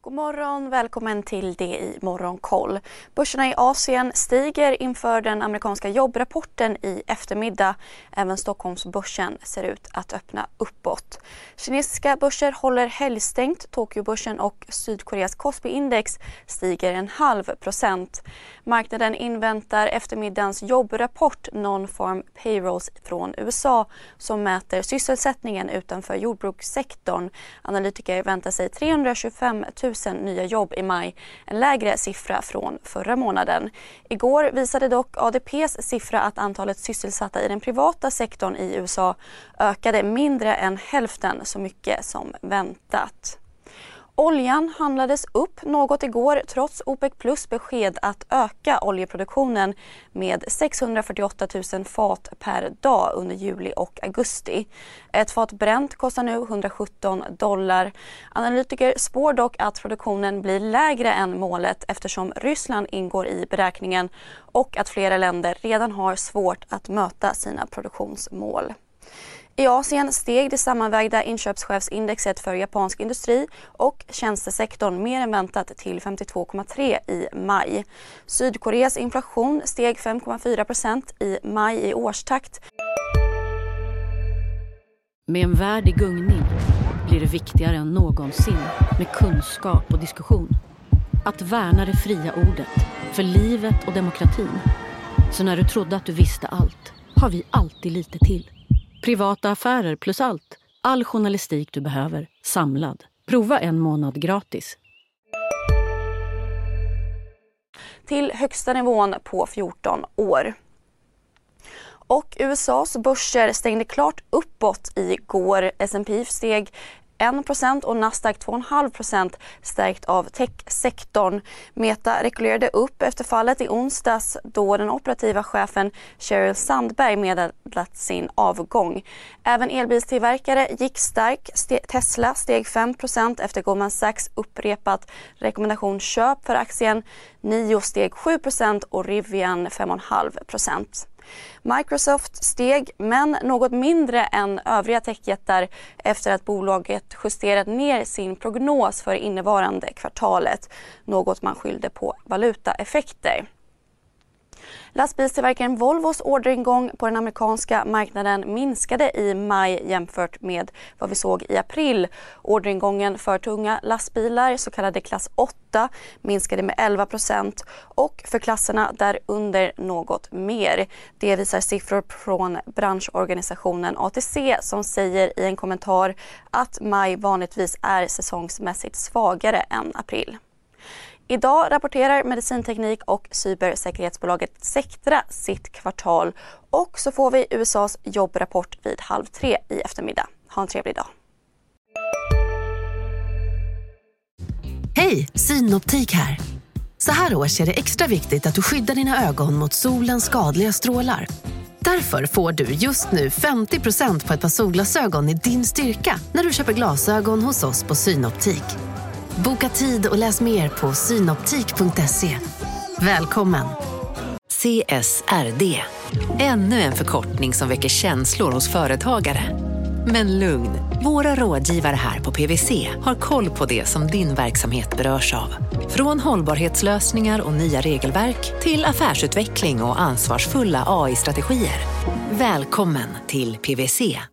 God morgon, välkommen till det i Morgonkoll. Börserna i Asien stiger inför den amerikanska jobbrapporten i eftermiddag. Även Stockholmsbörsen ser ut att öppna uppåt. Kinesiska börser håller helgstängt. Tokyobörsen och Sydkoreas Kospi-index stiger 0,5%. Marknaden inväntar eftermiddagens jobbrapport Non-Farm Payrolls från USA som mäter sysselsättningen utanför jordbrukssektorn. Analytiker väntar sig 325 000 nya jobb i maj, en lägre siffra från förra månaden. Igår visade dock ADPs siffra att antalet sysselsatta i den privata sektorn i USA ökade mindre än hälften så mycket som väntat. Oljan handlades upp något igår trots OPEC Plus besked att öka oljeproduktionen med 648 000 fat per dag under juli och augusti. Ett fat Brent kostar nu $117. Analytiker spår dock att produktionen blir lägre än målet eftersom Ryssland ingår i beräkningen och att flera länder redan har svårt att möta sina produktionsmål. I Asien steg det sammanvägda inköpschefsindexet för japansk industri och tjänstesektorn mer än väntat till 52,3 i maj. Sydkoreas inflation steg 5,4% i maj i årstakt. Med en värld i gungning blir det viktigare än någonsin med kunskap och diskussion. Att värna det fria ordet för livet och demokratin. Så när du trodde att du visste allt har vi alltid lite till. Privata affärer plus allt. All journalistik du behöver. Samlad. Prova en månad gratis. Till högsta nivån på 14 år. Och USAs börser stängde klart uppåt igår. S&P steg 1% och Nasdaq 2,5%, stärkt av techsektorn. Meta rekylerade upp efter fallet i onsdags då den operativa chefen Cheryl Sandberg meddelat sin avgång. Även elbilstillverkare gick stark. Tesla steg 5% efter Goldman Sachs upprepat rekommendation köp för aktien. Nio steg 7% och Rivian 5,5%. Microsoft steg men något mindre än övriga techjättar efter att bolaget justerat ner sin prognos för innevarande kvartalet, något man skyllde på valutaeffekter. Lastbilstillverkaren Volvos orderingång på den amerikanska marknaden minskade i maj jämfört med vad vi såg i april. Orderingången för tunga lastbilar, så kallade klass 8, minskade med 11% och för klasserna därunder något mer. Det visar siffror från branschorganisationen ATC som säger i en kommentar att maj vanligtvis är säsongsmässigt svagare än april. Idag rapporterar medicinteknik- och cybersäkerhetsbolaget Sectra sitt kvartal och så får vi USAs jobbrapport vid 14:30 i eftermiddag. Ha en trevlig dag. Hej, Synoptik här. Så här års är det extra viktigt att du skyddar dina ögon mot solens skadliga strålar. Därför får du just nu 50% på ett par solglasögon i din styrka när du köper glasögon hos oss på Synoptik. Boka tid och läs mer på synoptik.se. Välkommen! CSRD. Ännu en förkortning som väcker känslor hos företagare. Men lugn, våra rådgivare här på PWC har koll på det som din verksamhet berörs av. Från hållbarhetslösningar och nya regelverk till affärsutveckling och ansvarsfulla AI-strategier. Välkommen till PWC.